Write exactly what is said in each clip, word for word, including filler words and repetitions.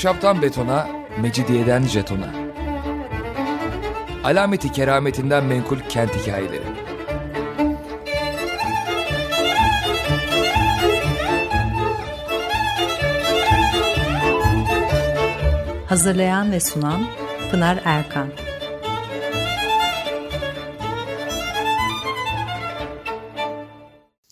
Ahşaptan betona, mecidiyeden jetona. Alameti kerametinden menkul kent hikayeleri. Hazırlayan ve sunan Pınar Erkan.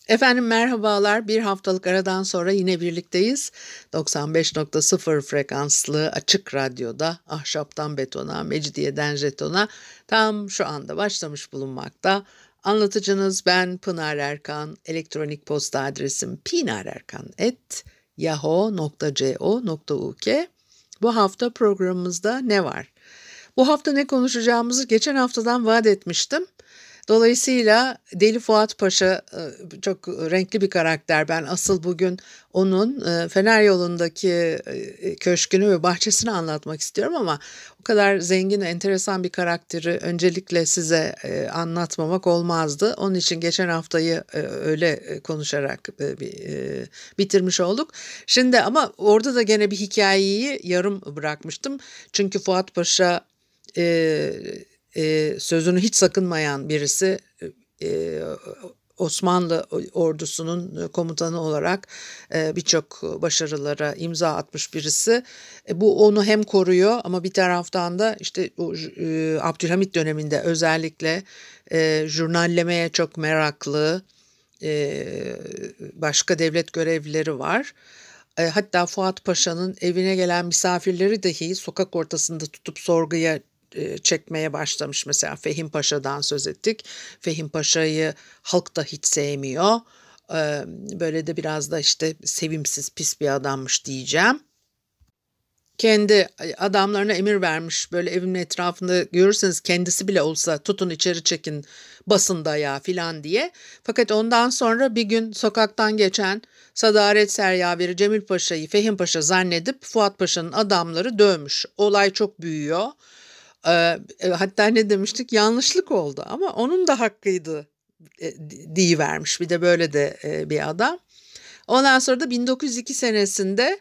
Efendim merhabalar, bir haftalık aradan sonra yine birlikteyiz. doksan beş nokta sıfır frekanslı açık radyoda ahşaptan betona, mecidiyeden jetona tam şu anda başlamış bulunmakta. Anlatıcınız ben Pınar Erkan, elektronik posta adresim pinarerkan at yahoo nokta co nokta uk. Bu hafta programımızda ne var? Bu hafta ne konuşacağımızı geçen haftadan vaat etmiştim. Dolayısıyla Deli Fuat Paşa çok renkli bir karakter. Ben asıl bugün onun Fener Yolu'ndaki köşkünü ve bahçesini anlatmak istiyorum ama o kadar zengin, enteresan bir karakteri öncelikle size anlatmamak olmazdı. Onun için geçen haftayı öyle konuşarak bitirmiş olduk. Şimdi ama orada da gene bir hikayeyi yarım bırakmıştım. Çünkü Fuat Paşa Ee, sözünü hiç sakınmayan birisi, ee, Osmanlı ordusunun komutanı olarak e, birçok başarılara imza atmış birisi. E, bu onu hem koruyor ama bir taraftan da işte o, e, Abdülhamit döneminde özellikle e, jurnallemeye çok meraklı e, başka devlet görevlileri var. E, hatta Fuat Paşa'nın evine gelen misafirleri dahi sokak ortasında tutup sorguya çekmeye başlamış. Mesela Fehim Paşa'dan söz ettik. Fehim Paşa'yı halk da hiç sevmiyor. Böyle de biraz da işte sevimsiz, pis bir adammış diyeceğim. Kendi adamlarına emir vermiş. Böyle evimin etrafında görürseniz kendisi bile olsa tutun içeri çekin basında ya filan diye. Fakat ondan sonra bir gün sokaktan geçen Sadaret Seryaveri Cemil Paşa'yı Fehim Paşa zannedip Fuat Paşa'nın adamları dövmüş. Olay çok büyüyor. Hatta ne demiştik, yanlışlık oldu ama onun da hakkıydı diyivermiş, bir de böyle de bir adam. Ondan sonra da bin dokuz yüz iki senesinde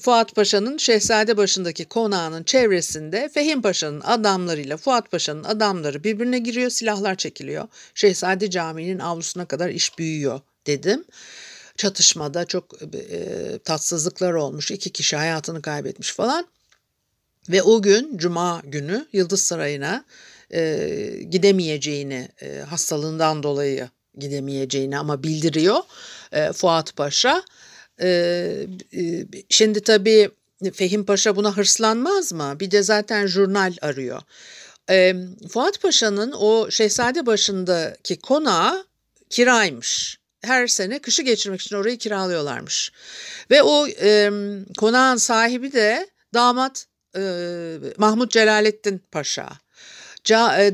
Fuat Paşa'nın Şehzadebaşı'ndaki konağının çevresinde Fehim Paşa'nın adamlarıyla Fuat Paşa'nın adamları birbirine giriyor, silahlar çekiliyor. Şehzade Camii'nin avlusuna kadar iş büyüyor dedim. Çatışmada çok tatsızlıklar olmuş, iki kişi hayatını kaybetmiş falan. Ve o gün Cuma günü Yıldız Sarayı'na e, gidemeyeceğini, e, hastalığından dolayı gidemeyeceğini ama bildiriyor e, Fuat Paşa. E, e, şimdi tabii Fehim Paşa buna hırslanmaz mı? Bir de zaten jurnal arıyor. E, Fuat Paşa'nın o Şehzadebaşı'ndaki konağı kiraymış. Her sene kışı geçirmek için orayı kiralıyorlarmış. Ve o e, konağın sahibi de damat Mahmut Celaleddin Paşa.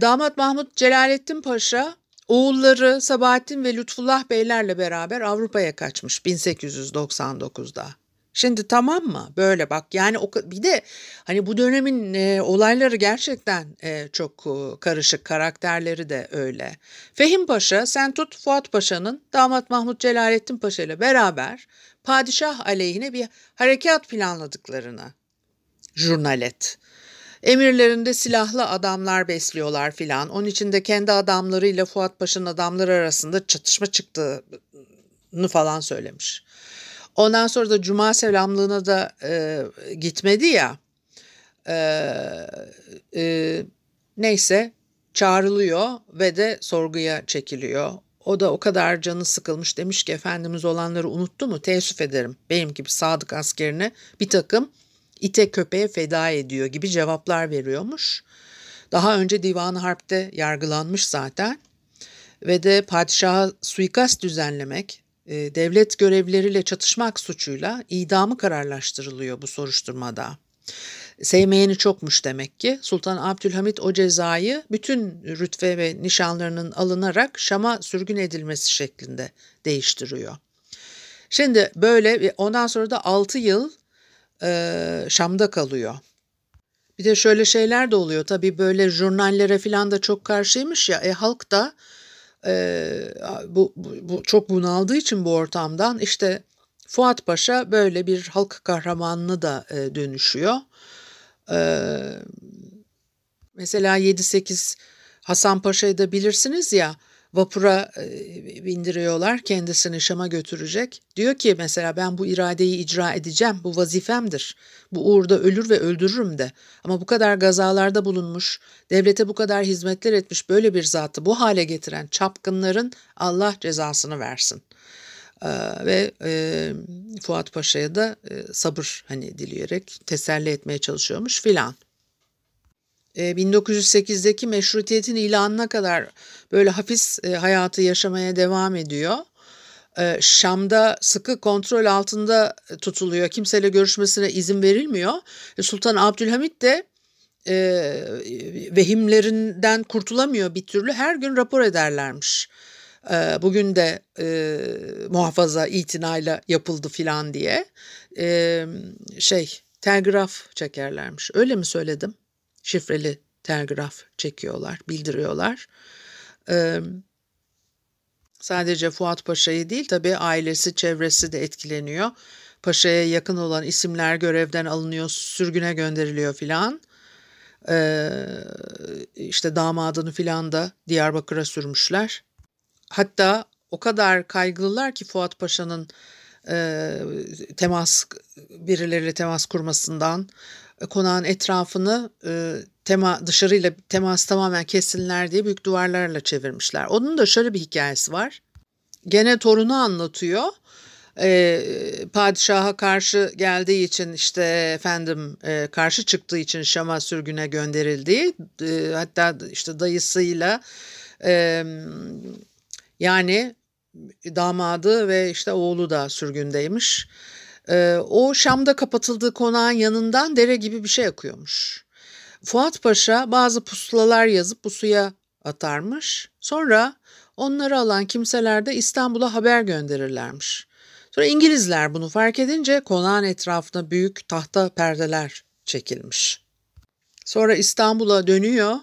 Damat Mahmut Celaleddin Paşa oğulları Sabahattin ve Lutfullah Beylerle beraber Avrupa'ya kaçmış bin sekiz yüz doksan dokuzda. Şimdi tamam mı? Böyle bak yani o, bir de hani bu dönemin e, olayları gerçekten e, çok e, karışık, karakterleri de öyle. Fehim Paşa sen tut Fuat Paşa'nın damat Mahmut Celaleddin Paşa ile beraber padişah aleyhine bir harekat planladıklarını jurnalet. Emirlerinde silahlı adamlar besliyorlar filan. Onun için de kendi adamlarıyla Fuat Paşa'nın adamları arasında çatışma çıktığını falan söylemiş. Ondan sonra da Cuma selamlığına da e, gitmedi ya. E, e, neyse çağrılıyor ve de sorguya çekiliyor. O da o kadar canı sıkılmış, demiş ki Efendimiz olanları unuttu mu? Teessüf ederim. Benim gibi sadık askerine bir takım İte köpeğe feda ediyor gibi cevaplar veriyormuş. Daha önce Divan-ı Harp'te yargılanmış zaten. Ve de padişaha suikast düzenlemek, devlet görevlileriyle çatışmak suçuyla idamı kararlaştırılıyor bu soruşturmada. Sevmeyeni çokmuş demek ki. Sultan Abdülhamit o cezayı bütün rütbe ve nişanlarının alınarak Şam'a sürgün edilmesi şeklinde değiştiriyor. Şimdi böyle ondan sonra da altı yıl Ee, Şam'da kalıyor. Bir de şöyle şeyler de oluyor. Tabii böyle jurnallere falan da çok karşıymış ya. E, halk da e, bu, bu, bu çok bunaldığı için bu ortamdan işte Fuat Paşa böyle bir halk kahramanını da e, dönüşüyor. E, mesela yedi sekiz Hasan Paşa'yı da bilirsiniz ya, vapura e, bindiriyorlar, kendisini Şam'a götürecek. Diyor ki mesela, ben bu iradeyi icra edeceğim, bu vazifemdir. Bu uğurda ölür ve öldürürüm de. Ama bu kadar gazalarda bulunmuş, devlete bu kadar hizmetler etmiş böyle bir zatı bu hale getiren çapkınların Allah cezasını versin. Ve e, Fuat Paşa'ya da e, sabır hani dileyerek teselli etmeye çalışıyormuş filan. E, bin dokuz yüz sekizdeki meşrutiyetin ilanına kadar böyle hapis e, hayatı yaşamaya devam ediyor. E, Şam'da sıkı kontrol altında tutuluyor. Kimseyle görüşmesine izin verilmiyor. E, Sultan Abdülhamit de e, vehimlerinden kurtulamıyor bir türlü. Her gün rapor ederlermiş. Bugün de e, muhafaza itinayla yapıldı filan diye e, şey telgraf çekerlermiş. Öyle mi söyledim? Şifreli telgraf çekiyorlar, bildiriyorlar. E, sadece Fuat Paşa'yı değil tabii, ailesi, çevresi de etkileniyor. Paşa'ya yakın olan isimler görevden alınıyor, sürgüne gönderiliyor filan. E, işte damadını filan da Diyarbakır'a sürmüşler. Hatta o kadar kaygılılar ki Fuat Paşa'nın e, temas birileriyle temas kurmasından, e, konağın etrafını e, tema, dışarıyla temas tamamen kesinler diye büyük duvarlarla çevirmişler. Onun da şöyle bir hikayesi var. Gene torunu anlatıyor. E, padişaha karşı geldiği için işte efendim e, karşı çıktığı için Şam'a sürgüne gönderildiği, e, hatta işte dayısıyla e, yani damadı ve işte oğlu da sürgündeymiş. Ee, o Şam'da kapatıldığı konağın yanından dere gibi bir şey akıyormuş. Fuat Paşa bazı pusulalar yazıp bu suya atarmış. Sonra onları alan kimseler de İstanbul'a haber gönderirlermiş. Sonra İngilizler bunu fark edince konağın etrafına büyük tahta perdeler çekilmiş. Sonra İstanbul'a dönüyor.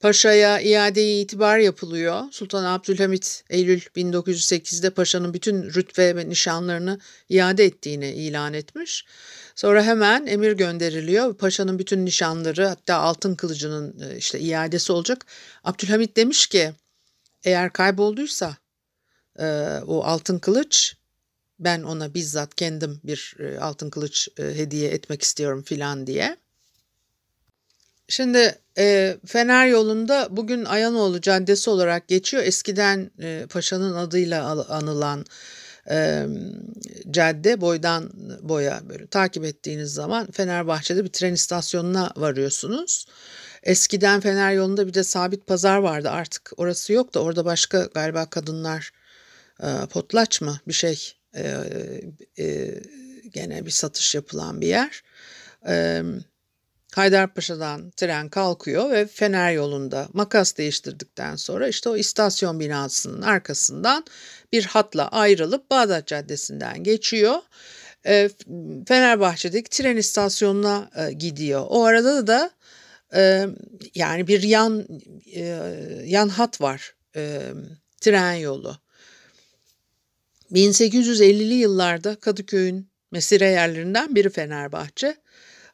Paşa'ya iadeye itibar yapılıyor. Sultan Abdülhamit Eylül bin dokuz yüz sekizde Paşa'nın bütün rütbe ve nişanlarını iade ettiğini ilan etmiş. Sonra hemen emir gönderiliyor. Paşa'nın bütün nişanları, hatta altın kılıcının işte iadesi olacak. Abdülhamit demiş ki, eğer kaybolduysa o altın kılıç, ben ona bizzat kendim bir altın kılıç hediye etmek istiyorum filan diye. Şimdi e, Fener Yolu'nda bugün Ayanoğlu caddesi olarak geçiyor. Eskiden e, Paşa'nın adıyla anılan e, cadde boydan boya böyle takip ettiğiniz zaman Fenerbahçe'de bir tren istasyonuna varıyorsunuz. Eskiden Fener Yolu'nda bir de sabit pazar vardı, artık orası yok da orada başka galiba kadınlar e, potlaç mı bir şey e, e, gene bir satış yapılan bir yer. Evet. Haydarpaşa'dan tren kalkıyor ve Fener Yolu'nda makas değiştirdikten sonra işte o istasyon binasının arkasından bir hatla ayrılıp Bağdat Caddesi'nden geçiyor. Fenerbahçe'deki tren istasyonuna gidiyor. O arada da yani bir yan yan hat var, tren yolu. bin sekiz yüz ellili yıllarda Kadıköy'ün mesire yerlerinden biri Fenerbahçe.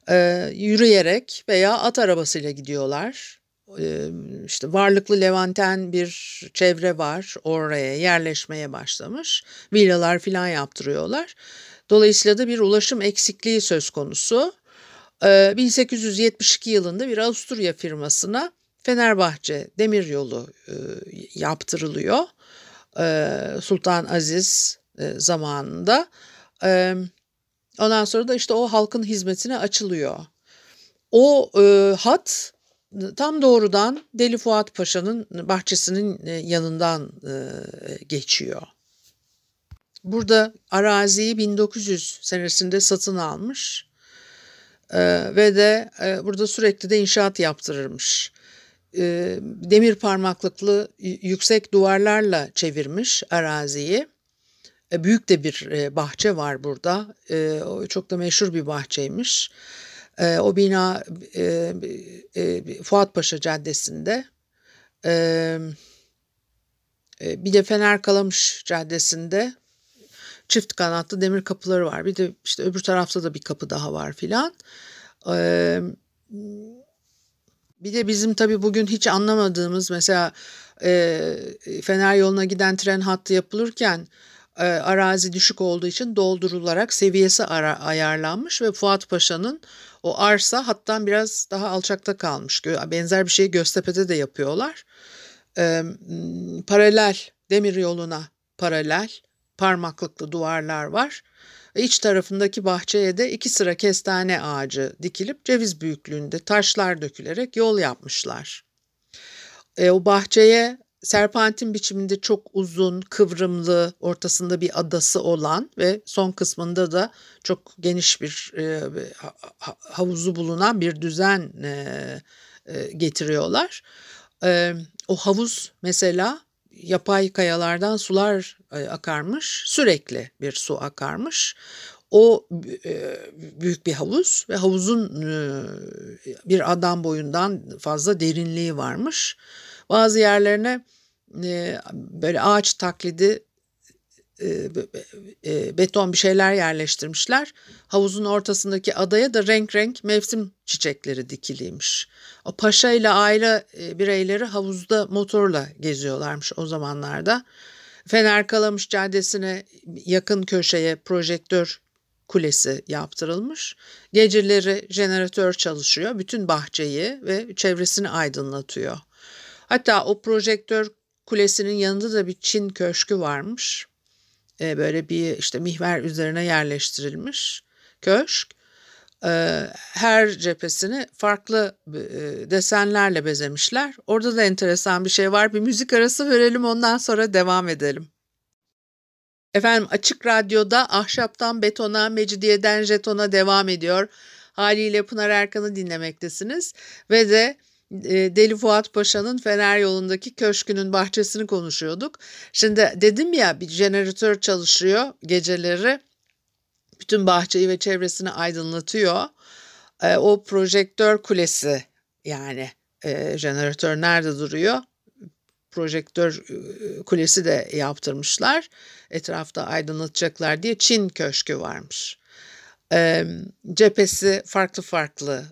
Ee, yürüyerek veya at arabasıyla gidiyorlar. Ee, işte varlıklı Levanten bir çevre var, oraya yerleşmeye başlamış. Villalar filan yaptırıyorlar. Dolayısıyla da bir ulaşım eksikliği söz konusu. Ee, bin sekiz yüz yetmiş iki yılında bir Avusturya firmasına Fenerbahçe Demiryolu e, yaptırılıyor. Ee, Sultan Aziz e, zamanında. Ee, Ondan sonra da işte o halkın hizmetine açılıyor. O e, hat tam doğrudan Deli Fuat Paşa'nın bahçesinin e, yanından e, geçiyor. Burada araziyi bin dokuz yüz senesinde satın almış e, ve de e, burada sürekli de inşaat yaptırırmış. E, demir parmaklıklı yüksek duvarlarla çevirmiş araziyi. Büyük de bir bahçe var burada. Çok da meşhur bir bahçeymiş. O bina Fuat Paşa Caddesi'nde. Bir de Fener Kalamış Caddesi'nde çift kanatlı demir kapıları var. Bir de işte öbür tarafta da bir kapı daha var filan. Ee, bir de bizim tabii bugün hiç anlamadığımız mesela e, Fener Yolu'na giden tren hattı yapılırken e, arazi düşük olduğu için doldurularak seviyesi ara, ayarlanmış ve Fuat Paşa'nın o arsa hattan biraz daha alçakta kalmış. Benzer bir şeyi Göztepe'de de yapıyorlar. E, paralel, demir yoluna paralel parmaklıklı duvarlar var. İç tarafındaki bahçeye de iki sıra kestane ağacı dikilip ceviz büyüklüğünde taşlar dökülerek yol yapmışlar. E, o bahçeye serpantin biçiminde çok uzun, kıvrımlı, ortasında bir adası olan ve son kısmında da çok geniş bir e, havuzu bulunan bir düzen e, e, getiriyorlar. E, o havuz mesela yapay kayalardan sular akarmış, sürekli bir su akarmış. O büyük bir havuz ve havuzun bir adam boyundan fazla derinliği varmış. Bazı yerlerine böyle ağaç taklidi beton bir şeyler yerleştirmişler. Havuzun ortasındaki adaya da renk renk mevsim çiçekleri dikiliymiş. O paşa ile aile bireyleri havuzda motorla geziyorlarmış o zamanlarda. Fener Kalamış Caddesi'ne yakın köşeye projektör kulesi yaptırılmış. Geceleri jeneratör çalışıyor. Bütün bahçeyi ve çevresini aydınlatıyor. Hatta o projektör kulesinin yanında da bir Çin köşkü varmış. Böyle bir işte mihver üzerine yerleştirilmiş köşk. Her cephesini farklı desenlerle bezemişler. Orada da enteresan bir şey var. Bir müzik arası verelim, ondan sonra devam edelim. Efendim, Açık Radyo'da Ahşaptan Betona, Mecidiyeden Jeton'a devam ediyor. Haliyle Pınar Erkan'ı dinlemektesiniz. Ve de Deli Fuat Paşa'nın Fener Yolu'ndaki köşkünün bahçesini konuşuyorduk. Şimdi dedim ya, bir jeneratör çalışıyor geceleri. Bütün bahçeyi ve çevresini aydınlatıyor. O projektör kulesi, yani jeneratör nerede duruyor? Projektör kulesi de yaptırmışlar. Etrafta aydınlatacaklar diye Çin köşkü varmış. Cephesi farklı farklı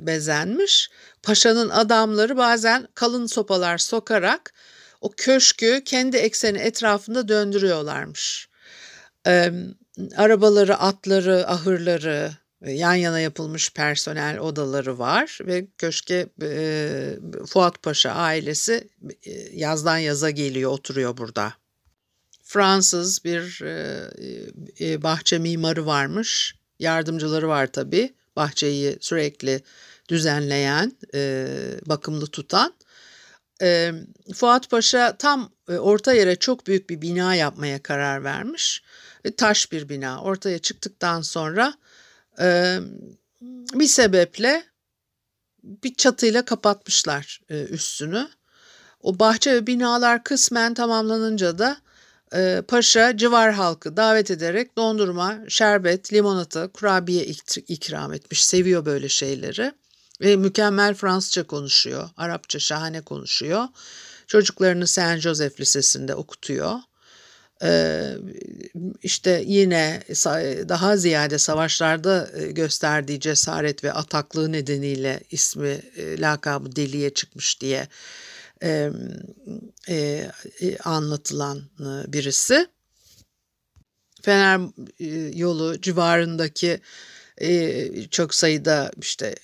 bezenmiş. Paşa'nın adamları bazen kalın sopalar sokarak o köşkü kendi ekseni etrafında döndürüyorlarmış. Ee, arabaları, atları, ahırları, yan yana yapılmış personel odaları var ve köşke e, Fuat Paşa ailesi e, yazdan yaza geliyor, oturuyor burada. Fransız bir e, e, bahçe mimarı varmış. Yardımcıları var tabii. Bahçeyi sürekli düzenleyen, e, bakımlı tutan. E, Fuat Paşa tam e, orta yere çok büyük bir bina yapmaya karar vermiş. E, taş bir bina. Ortaya çıktıktan sonra e, bir sebeple bir çatıyla kapatmışlar e, üstünü. O bahçe ve binalar kısmen tamamlanınca da e, Paşa civar halkı davet ederek dondurma, şerbet, limonata, kurabiye ikram etmiş. Seviyor böyle şeyleri. Ve mükemmel Fransızca konuşuyor. Arapça şahane konuşuyor. Çocuklarını Saint Joseph Lisesi'nde okutuyor. Ee, işte yine daha ziyade savaşlarda gösterdiği cesaret ve ataklığı nedeniyle ismi, lakabı Deli'ye çıkmış diye e, e, anlatılan birisi. Fener Yolu civarındaki Ee, çok sayıda, işte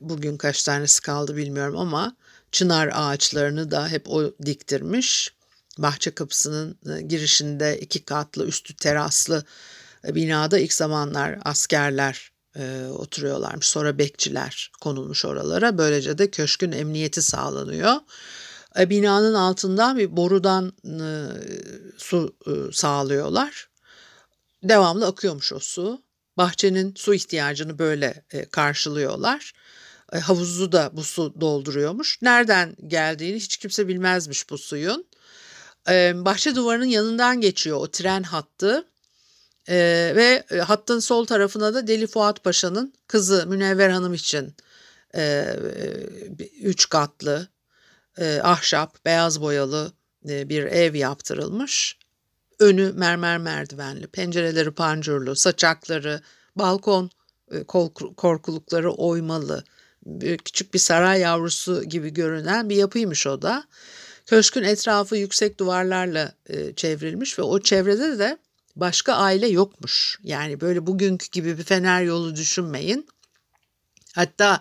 bugün kaç tanesi kaldı bilmiyorum ama çınar ağaçlarını da hep o diktirmiş. Bahçe kapısının girişinde iki katlı üstü teraslı binada ilk zamanlar askerler e, oturuyorlarmış. Sonra bekçiler konulmuş oralara. Böylece de köşkün emniyeti sağlanıyor. E, binanın altından bir borudan e, su e, sağlıyorlar. Devamlı akıyormuş o su. Bahçenin su ihtiyacını böyle karşılıyorlar. Havuzu da bu su dolduruyormuş. Nereden geldiğini hiç kimse bilmezmiş bu suyun. Bahçe duvarının yanından geçiyor o tren hattı. Ve hattın sol tarafına da Deli Fuat Paşa'nın kızı Münevver Hanım için üç katlı ahşap, beyaz boyalı bir ev yaptırılmış. önü mermer merdivenli, pencereleri pancurlu, saçakları, balkon korkulukları oymalı, küçük bir saray yavrusu gibi görünen bir yapıymış o da. Köşkün etrafı yüksek duvarlarla çevrilmiş ve o çevrede de başka aile yokmuş. Yani böyle bugünkü gibi bir Fener Yolu düşünmeyin. Hatta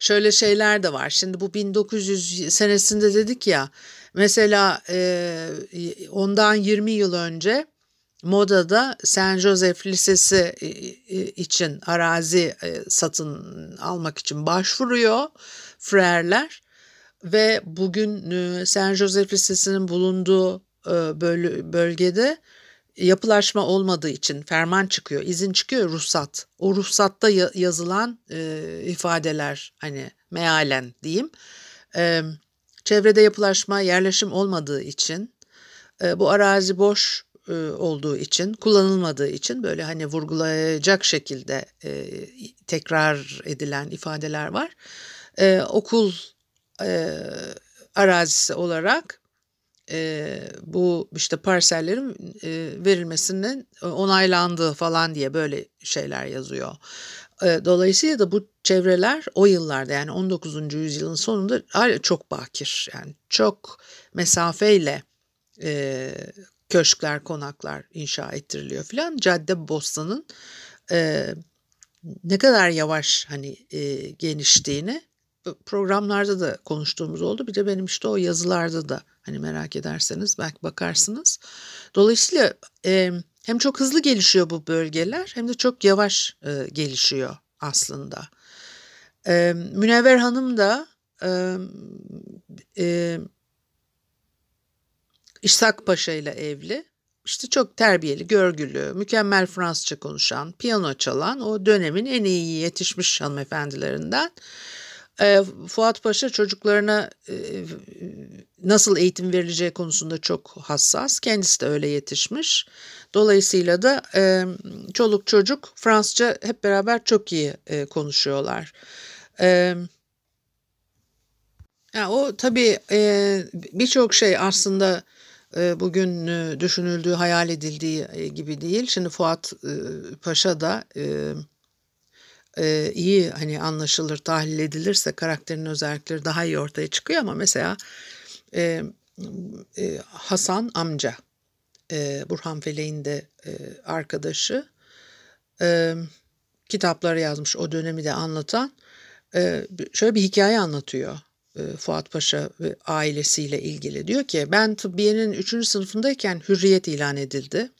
şöyle şeyler de var. Şimdi bu bin dokuz yüz senesinde dedik ya, mesela e, ondan yirmi yıl önce Moda'da Saint Joseph Lisesi için arazi satın almak için başvuruyor frerler ve bugün Saint Joseph Lisesi'nin bulunduğu bölgede yapılaşma olmadığı için ferman çıkıyor, izin çıkıyor, ruhsat. O ruhsatta yazılan ifadeler, hani mealen diyeyim, çevrede yapılaşma, yerleşim olmadığı için, bu arazi boş olduğu için, kullanılmadığı için böyle hani vurgulayacak şekilde e, tekrar edilen ifadeler var. E, okul e, arazisi olarak e, bu işte parsellerin e, verilmesinin onaylandığı falan diye böyle şeyler yazıyor. E, dolayısıyla da bu çevreler o yıllarda, yani on dokuzuncu yüzyılın sonunda çok bakir, yani çok mesafeyle e, köşkler, konaklar inşa ettiriliyor filan. Cadde Bostan'ın e, ne kadar yavaş hani e, geniştiğini programlarda da konuştuğumuz oldu. Bir de benim işte o yazılarda da, hani merak ederseniz belki bakarsınız. Dolayısıyla e, hem çok hızlı gelişiyor bu bölgeler, hem de çok yavaş e, gelişiyor aslında. E, Münevver Hanım da e, e, İshak Paşa ile evli, işte çok terbiyeli, görgülü, mükemmel Fransızca konuşan, piyano çalan, o dönemin en iyi yetişmiş hanımefendilerinden. E, Fuat Paşa çocuklarına e, nasıl eğitim verileceği konusunda çok hassas. Kendisi de öyle yetişmiş. Dolayısıyla da e, çoluk çocuk Fransızca hep beraber çok iyi e, konuşuyorlar. Evet. Yani o tabii e, birçok şey aslında e, bugün e, düşünüldüğü, hayal edildiği e, gibi değil. Şimdi Fuat e, Paşa da e, e, iyi hani anlaşılır, tahlil edilirse karakterinin özellikleri daha iyi ortaya çıkıyor. Ama mesela e, e, Hasan amca, e, Burhan Feleğin de e, arkadaşı, e, kitapları yazmış o dönemi de anlatan, e, şöyle bir hikaye anlatıyor. Fuat Paşa ve ailesiyle ilgili diyor ki, ben tıbbiyenin üçüncü sınıfındayken hürriyet ilan edildi.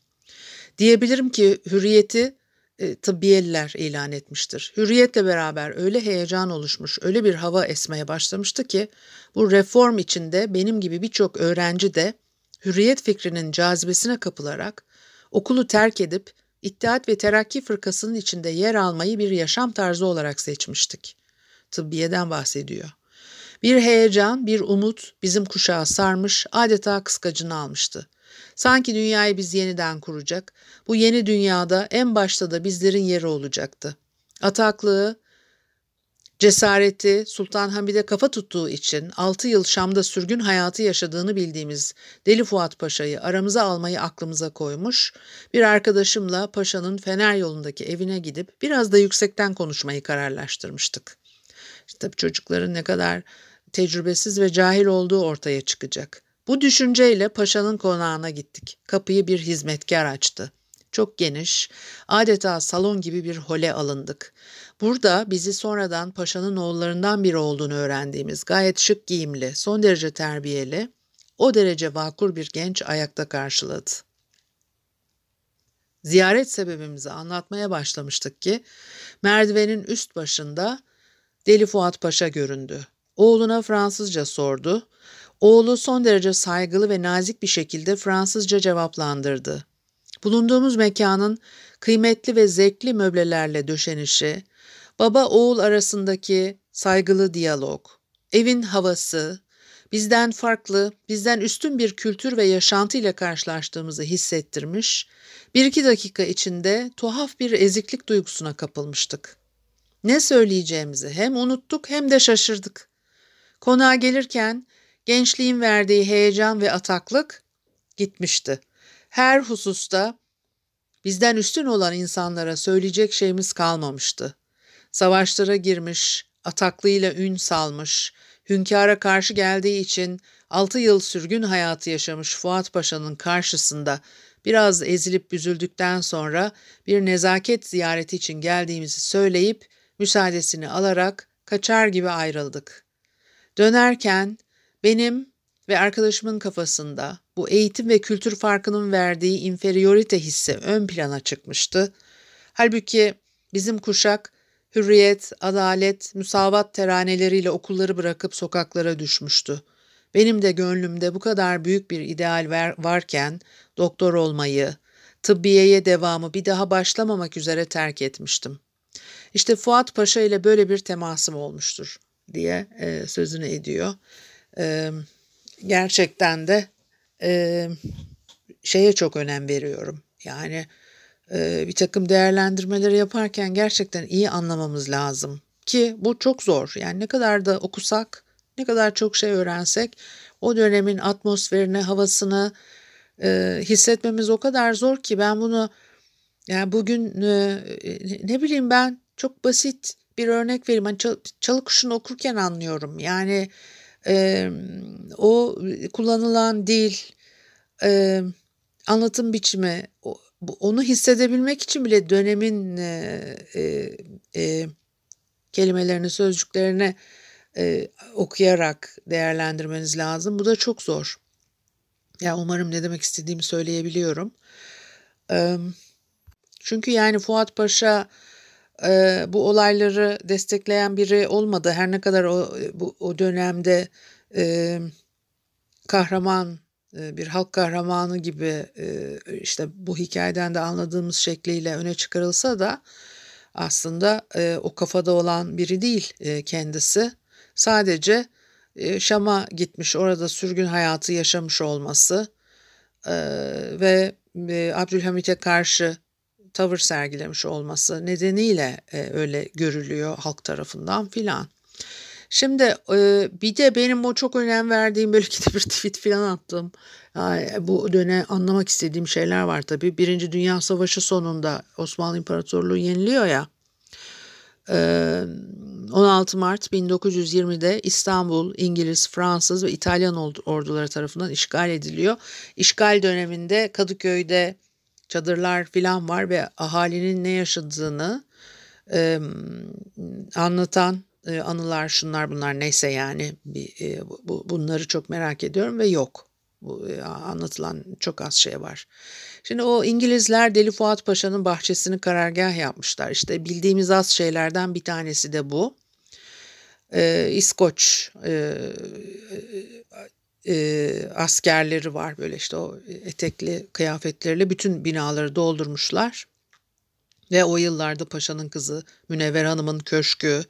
Diyebilirim ki hürriyeti e, Tıbbiyeliler ilan etmiştir. Hürriyetle beraber öyle heyecan oluşmuş, öyle bir hava esmeye başlamıştı ki bu reform içinde benim gibi birçok öğrenci de hürriyet fikrinin cazibesine kapılarak okulu terk edip İttihat ve Terakki fırkasının içinde yer almayı bir yaşam tarzı olarak seçmiştik. Tıbbiyeden bahsediyor. Bir heyecan, bir umut bizim kuşağı sarmış, adeta kıskacını almıştı. Sanki dünyayı biz yeniden kuracak, bu yeni dünyada en başta da bizlerin yeri olacaktı. Ataklığı, cesareti Sultan Hamid'e kafa tuttuğu için altı yıl Şam'da sürgün hayatı yaşadığını bildiğimiz Deli Fuat Paşa'yı aramıza almayı aklımıza koymuş, bir arkadaşımla Paşa'nın Fener Yolundaki evine gidip biraz da yüksekten konuşmayı kararlaştırmıştık. İşte tabii çocukların ne kadar tecrübesiz ve cahil olduğu ortaya çıkacak. Bu düşünceyle Paşa'nın konağına gittik. Kapıyı bir hizmetkar açtı. Çok geniş, adeta salon gibi bir hole alındık. Burada bizi sonradan Paşa'nın oğullarından biri olduğunu öğrendiğimiz gayet şık giyimli, son derece terbiyeli, o derece vakur bir genç ayakta karşıladı. Ziyaret sebebimizi anlatmaya başlamıştık ki merdivenin üst başında Deli Fuat Paşa göründü. Oğluna Fransızca sordu. Oğlu son derece saygılı ve nazik bir şekilde Fransızca cevaplandırdı. Bulunduğumuz mekanın kıymetli ve zevkli möblelerle döşenişi, baba oğul arasındaki saygılı diyalog, evin havası, bizden farklı, bizden üstün bir kültür ve yaşantıyla karşılaştığımızı hissettirmiş, bir iki dakika içinde tuhaf bir eziklik duygusuna kapılmıştık. Ne söyleyeceğimizi hem unuttuk hem de şaşırdık. Konağa gelirken gençliğin verdiği heyecan ve ataklık gitmişti. her hususta bizden üstün olan insanlara söyleyecek şeyimiz kalmamıştı. Savaşlara girmiş, ataklığıyla ün salmış, hünkâra karşı geldiği için altı yıl sürgün hayatı yaşamış Fuat Paşa'nın karşısında biraz ezilip büzüldükten sonra bir nezaket ziyareti için geldiğimizi söyleyip müsaadesini alarak kaçar gibi ayrıldık. Dönerken benim ve arkadaşımın kafasında bu eğitim ve kültür farkının verdiği inferiorite hissi ön plana çıkmıştı. Halbuki bizim kuşak hürriyet, adalet, müsavat teraneleriyle okulları bırakıp sokaklara düşmüştü. Benim de gönlümde bu kadar büyük bir ideal varken doktor olmayı, tıbbiyeye devamı bir daha başlamamak üzere terk etmiştim. İşte Fuat Paşa ile böyle bir temasım olmuştur diye e, sözünü ediyor. E, gerçekten de e, şeye çok önem veriyorum. Yani e, bir takım değerlendirmeleri yaparken gerçekten iyi anlamamız lazım ki bu çok zor. Yani ne kadar da okusak, ne kadar çok şey öğrensek o dönemin atmosferini, havasını e, hissetmemiz o kadar zor ki ben bunu yani bugün e, ne bileyim ben çok basit bir örnek vereyim. Hani çal, çalı kuşunu okurken anlıyorum. Yani e, o kullanılan dil, e, anlatım biçimi o, onu hissedebilmek için bile dönemin e, e, e, kelimelerini, sözcüklerini Ee, okuyarak değerlendirmeniz lazım. Bu da çok zor. Yani umarım ne demek istediğimi söyleyebiliyorum. Ee, çünkü yani Fuat Paşa e, bu olayları destekleyen biri olmadı. Her ne kadar o, bu, o dönemde e, kahraman, e, bir halk kahramanı gibi e, işte bu hikayeden de anladığımız şekliyle öne çıkarılsa da aslında e, o kafada olan biri değil e, kendisi. Sadece e, Şam'a gitmiş, orada sürgün hayatı yaşamış olması e, ve e, Abdülhamit'e karşı tavır sergilemiş olması nedeniyle e, öyle görülüyor halk tarafından filan. Şimdi e, bir de benim o çok önem verdiğim, belki de bir tweet filan attım. Yani bu dönem anlamak istediğim şeyler var tabii. Birinci Dünya Savaşı sonunda Osmanlı İmparatorluğu yeniliyor ya. on altı Mart bin dokuz yüz yirmi'de İstanbul, İngiliz, Fransız ve İtalyan orduları tarafından işgal ediliyor. İşgal döneminde Kadıköy'de çadırlar filan var ve ahalinin ne yaşadığını e, anlatan e, anılar, şunlar bunlar, neyse yani bir, e, bu, bunları çok merak ediyorum ve yok. Bu, e, anlatılan çok az şey var. Şimdi o İngilizler Deli Fuat Paşa'nın bahçesini karargah yapmışlar. İşte bildiğimiz az şeylerden bir tanesi de bu. Ee, İskoç e, e, askerleri var, böyle işte o etekli kıyafetleriyle bütün binaları doldurmuşlar. Ve o yıllarda Paşa'nın kızı Münevver Hanım'ın köşkü,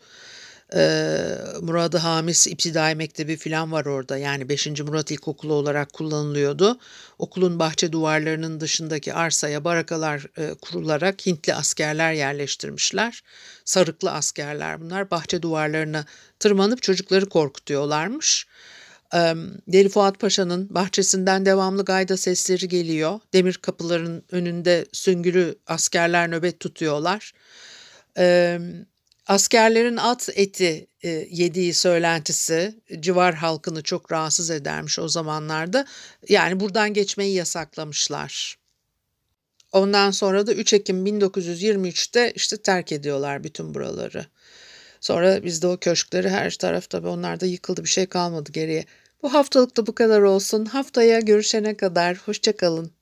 e, Murad-ı Hâmis İptidai Mektebi falan var orada. Yani beşinci Murat İlkokulu olarak kullanılıyordu. Okulun bahçe duvarlarının dışındaki arsaya barakalar e, kurularak Hintli askerler yerleştirmişler. Sarıklı askerler bunlar. Bahçe duvarlarına tırmanıp çocukları korkutuyorlarmış. E, Deli Fuat Paşa'nın bahçesinden devamlı gayda sesleri geliyor. Demir kapıların önünde süngülü askerler nöbet tutuyorlar. Evet. Askerlerin at eti e, yediği söylentisi civar halkını çok rahatsız edermiş o zamanlarda. Yani buradan geçmeyi yasaklamışlar. Ondan sonra da üç Ekim bin dokuz yüz yirmi üç'te işte terk ediyorlar bütün buraları. Sonra bizde o köşkleri, her taraf tabii onlar da yıkıldı, bir şey kalmadı geriye. Bu haftalık da bu kadar olsun. Haftaya görüşene kadar hoşça kalın.